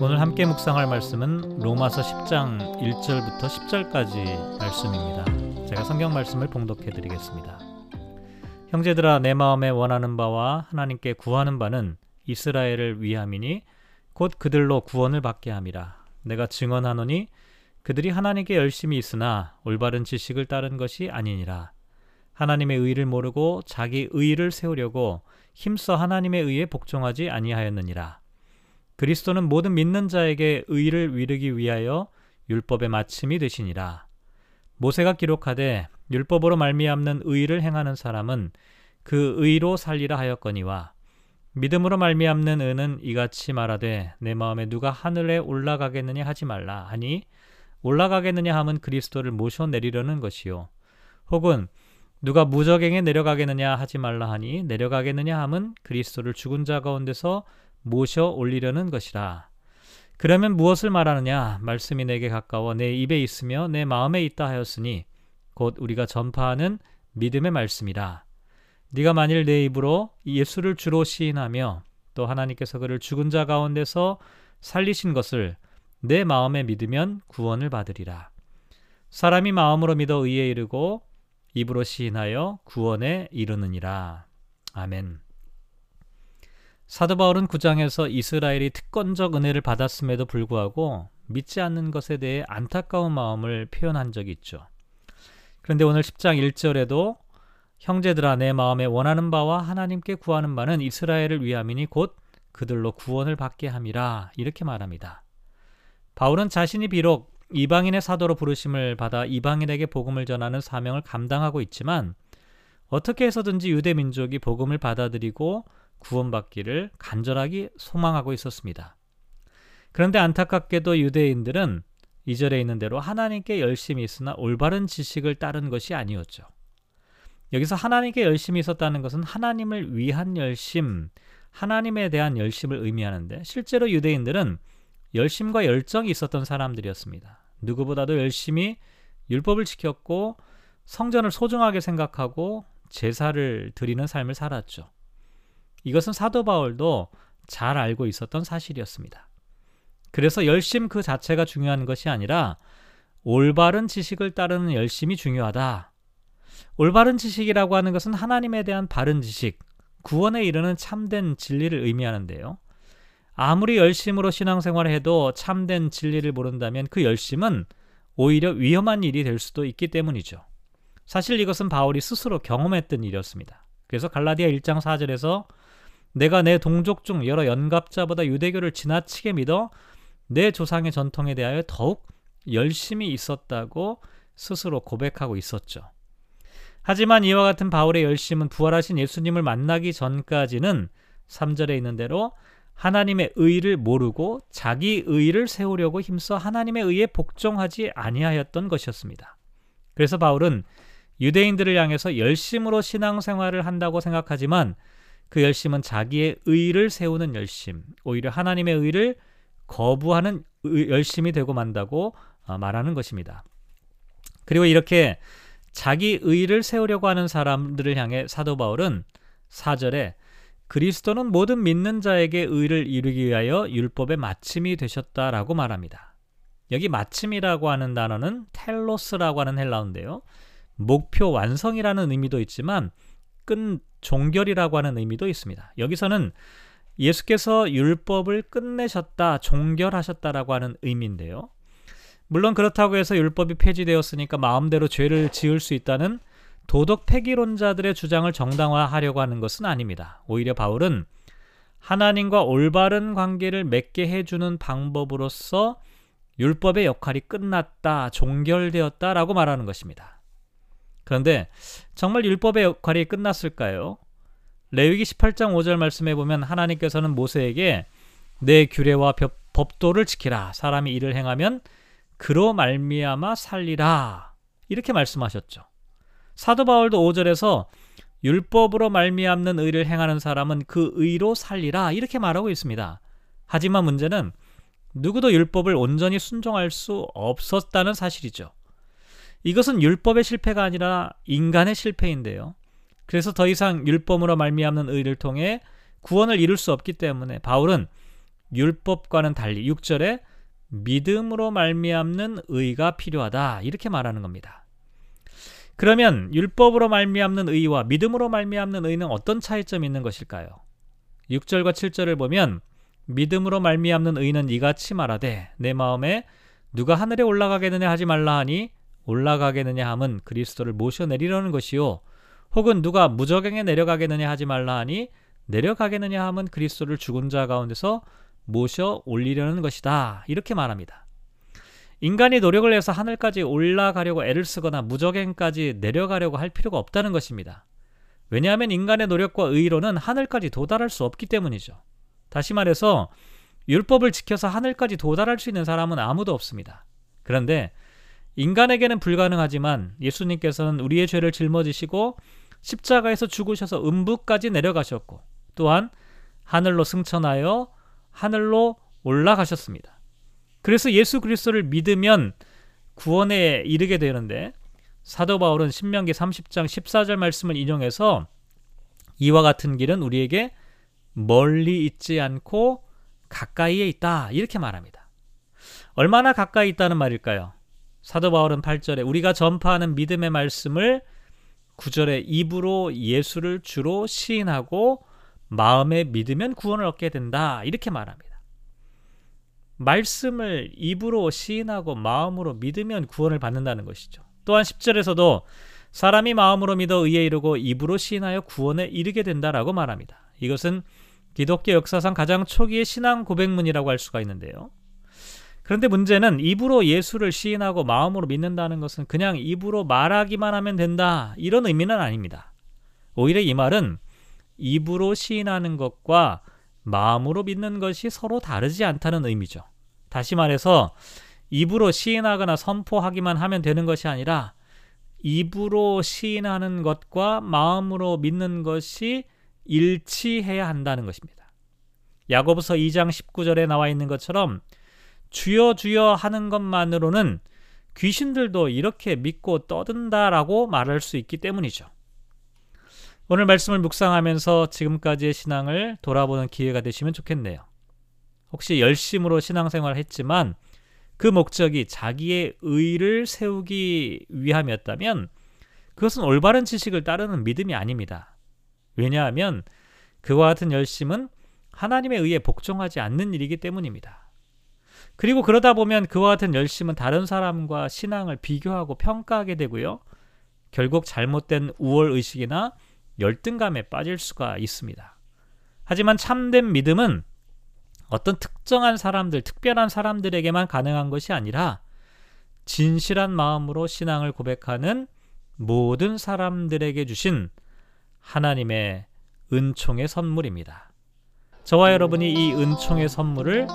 오늘 함께 묵상할 말씀은 로마서 10장 1절부터 10절까지 말씀입니다. 제가 성경 말씀을 봉독해 드리겠습니다. 형제들아, 내 마음에 원하는 바와 하나님께 구하는 바는 이스라엘을 위함이니 곧 그들로 구원을 받게 함이라. 내가 증언하노니 그들이 하나님께 열심히 있으나 올바른 지식을 따른 것이 아니니라. 하나님의 의를 모르고 자기 의를 세우려고 힘써 하나님의 의에 복종하지 아니하였느니라. 그리스도는 모든 믿는 자에게 의를 위르기 위하여 율법의 마침이 되시니라. 모세가 기록하되 율법으로 말미암는 의를 행하는 사람은 그 의로 살리라 하였거니와 믿음으로 말미암는 의는 이같이 말하되 내 마음에 누가 하늘에 올라가겠느냐 하지 말라 하니 올라가겠느냐 함은 그리스도를 모셔 내리려는 것이요, 혹은 누가 무저갱에 내려가겠느냐 하지 말라 하니 내려가겠느냐 함은 그리스도를 죽은 자 가운데서 모셔 올리려는 것이라. 그러면 무엇을 말하느냐? 말씀이 내게 가까워 내 입에 있으며 내 마음에 있다 하였으니 곧 우리가 전파하는 믿음의 말씀이라. 네가 만일 내 입으로 예수를 주로 시인하며 또 하나님께서 그를 죽은 자 가운데서 살리신 것을 내 마음에 믿으면 구원을 받으리라. 사람이 마음으로 믿어 의에 이르고 입으로 시인하여 구원에 이르느니라. 아멘. 사도 바울은 9장에서 이스라엘이 특권적 은혜를 받았음에도 불구하고 믿지 않는 것에 대해 안타까운 마음을 표현한 적이 있죠. 그런데 오늘 10장 1절에도 형제들아, 내 마음에 원하는 바와 하나님께 구하는 바는 이스라엘을 위함이니 곧 그들로 구원을 받게 함이라, 이렇게 말합니다. 바울은 자신이 비록 이방인의 사도로 부르심을 받아 이방인에게 복음을 전하는 사명을 감당하고 있지만 어떻게 해서든지 유대 민족이 복음을 받아들이고 구원받기를 간절하게 소망하고 있었습니다. 그런데 안타깝게도 유대인들은 2절에 있는 대로 하나님께 열심히 있으나 올바른 지식을 따른 것이 아니었죠. 여기서 하나님께 열심히 있었다는 것은 하나님을 위한 열심, 하나님에 대한 열심을 의미하는데 실제로 유대인들은 열심과 열정이 있었던 사람들이었습니다. 누구보다도 열심히 율법을 지켰고 성전을 소중하게 생각하고 제사를 드리는 삶을 살았죠. 이것은 사도 바울도 잘 알고 있었던 사실이었습니다. 그래서 열심 그 자체가 중요한 것이 아니라 올바른 지식을 따르는 열심이 중요하다. 올바른 지식이라고 하는 것은 하나님에 대한 바른 지식, 구원에 이르는 참된 진리를 의미하는데요. 아무리 열심으로 신앙생활을 해도 참된 진리를 모른다면 그 열심은 오히려 위험한 일이 될 수도 있기 때문이죠. 사실 이것은 바울이 스스로 경험했던 일이었습니다. 그래서 갈라디아 1장 4절에서 내가 내 동족 중 여러 연갑자보다 유대교를 지나치게 믿어 내 조상의 전통에 대하여 더욱 열심히 있었다고 스스로 고백하고 있었죠. 하지만 이와 같은 바울의 열심은 부활하신 예수님을 만나기 전까지는 3절에 있는 대로 하나님의 의를 모르고 자기 의를 세우려고 힘써 하나님의 의에 복종하지 아니하였던 것이었습니다. 그래서 바울은 유대인들을 향해서 열심으로 신앙생활을 한다고 생각하지만 그 열심은 자기의 의를 세우는 열심, 오히려 하나님의 의를 거부하는 열심이 되고 만다고 말하는 것입니다. 그리고 이렇게 자기 의를 세우려고 하는 사람들을 향해 사도 바울은 4절에 그리스도는 모든 믿는 자에게 의를 이루기 위하여 율법의 마침이 되셨다라고 말합니다. 여기 마침이라고 하는 단어는 텔로스라고 하는 헬라어인데요. 목표 완성이라는 의미도 있지만 끝, 종결이라고 하는 의미도 있습니다. 여기서는 예수께서 율법을 끝내셨다, 종결하셨다라고 하는 의미인데요. 물론 그렇다고 해서 율법이 폐지되었으니까 마음대로 죄를 지을 수 있다는 도덕 폐기론자들의 주장을 정당화하려고 하는 것은 아닙니다. 오히려 바울은 하나님과 올바른 관계를 맺게 해주는 방법으로서 율법의 역할이 끝났다, 종결되었다라고 말하는 것입니다. 그런데 정말 율법의 역할이 끝났을까요? 레위기 18장 5절 말씀해 보면 하나님께서는 모세에게 내 규례와 법도를 지키라, 사람이 이를 행하면 그로 말미암아 살리라, 이렇게 말씀하셨죠. 사도 바울도 5절에서 율법으로 말미암는 의를 행하는 사람은 그 의로 살리라, 이렇게 말하고 있습니다. 하지만 문제는 누구도 율법을 온전히 순종할 수 없었다는 사실이죠. 이것은 율법의 실패가 아니라 인간의 실패인데요. 그래서 더 이상 율법으로 말미암는 의를 통해 구원을 이룰 수 없기 때문에 바울은 율법과는 달리 6절에 믿음으로 말미암는 의가 필요하다 이렇게 말하는 겁니다. 그러면 율법으로 말미암는 의와 믿음으로 말미암는 의는 어떤 차이점이 있는 것일까요? 6절과 7절을 보면 믿음으로 말미암는 의는 이같이 말하되 내 마음에 누가 하늘에 올라가겠느냐 하지 말라 하니 올라가겠느냐 함은 그리스도를 모셔 내리려는 것이요 혹은 누가 무저갱에 내려가겠느냐 하지 말라 하니 내려가겠느냐 함은 그리스도를 죽은 자 가운데서 모셔 올리려는 것이다 이렇게 말합니다. 인간이 노력을 해서 하늘까지 올라가려고 애를 쓰거나 무저갱까지 내려가려고 할 필요가 없다는 것입니다. 왜냐하면 인간의 노력과 의로는 하늘까지 도달할 수 없기 때문이죠. 다시 말해서 율법을 지켜서 하늘까지 도달할 수 있는 사람은 아무도 없습니다. 그런데 인간에게는 불가능하지만 예수님께서는 우리의 죄를 짊어지시고 십자가에서 죽으셔서 음부까지 내려가셨고 또한 하늘로 승천하여 하늘로 올라가셨습니다. 그래서 예수 그리스도를 믿으면 구원에 이르게 되는데 사도 바울은 신명기 30장 14절 말씀을 인용해서 이와 같은 길은 우리에게 멀리 있지 않고 가까이에 있다 이렇게 말합니다. 얼마나 가까이 있다는 말일까요? 사도 바울은 8절에 우리가 전파하는 믿음의 말씀을 9절에 입으로 예수를 주로 시인하고 마음에 믿으면 구원을 얻게 된다 이렇게 말합니다. 말씀을 입으로 시인하고 마음으로 믿으면 구원을 받는다는 것이죠. 또한 10절에서도 사람이 마음으로 믿어 의에 이르고 입으로 시인하여 구원에 이르게 된다라고 말합니다. 이것은 기독교 역사상 가장 초기의 신앙 고백문이라고 할 수가 있는데요. 그런데 문제는 입으로 예수를 시인하고 마음으로 믿는다는 것은 그냥 입으로 말하기만 하면 된다 이런 의미는 아닙니다. 오히려 이 말은 입으로 시인하는 것과 마음으로 믿는 것이 서로 다르지 않다는 의미죠. 다시 말해서 입으로 시인하거나 선포하기만 하면 되는 것이 아니라 입으로 시인하는 것과 마음으로 믿는 것이 일치해야 한다는 것입니다. 야고보서 2장 19절에 나와 있는 것처럼 주여 주여 하는 것만으로는 귀신들도 이렇게 믿고 떠든다라고 말할 수 있기 때문이죠. 오늘 말씀을 묵상하면서 지금까지의 신앙을 돌아보는 기회가 되시면 좋겠네요. 혹시 열심으로 신앙생활을 했지만 그 목적이 자기의 의를 세우기 위함이었다면 그것은 올바른 지식을 따르는 믿음이 아닙니다. 왜냐하면 그와 같은 열심은 하나님의 의에 복종하지 않는 일이기 때문입니다. 그리고 그러다 보면 그와 같은 열심은 다른 사람과 신앙을 비교하고 평가하게 되고요. 결국 잘못된 우월의식이나 열등감에 빠질 수가 있습니다. 하지만 참된 믿음은 어떤 특정한 사람들, 특별한 사람들에게만 가능한 것이 아니라 진실한 마음으로 신앙을 고백하는 모든 사람들에게 주신 하나님의 은총의 선물입니다. 저와 여러분이 이 은총의 선물을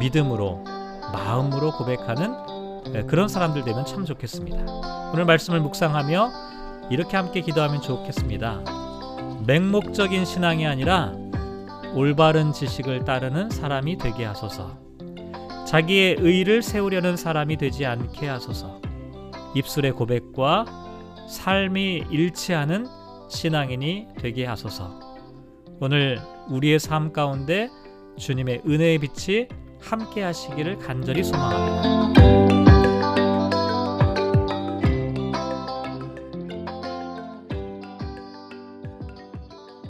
믿음으로, 마음으로 고백하는 그런 사람들 되면 참 좋겠습니다. 오늘 말씀을 묵상하며 이렇게 함께 기도하면 좋겠습니다. 맹목적인 신앙이 아니라 올바른 지식을 따르는 사람이 되게 하소서. 자기의 의를 세우려는 사람이 되지 않게 하소서. 입술의 고백과 삶이 일치하는 신앙인이 되게 하소서. 오늘 우리의 삶 가운데 주님의 은혜의 빛이 함께 하시기를 간절히 소망합니다.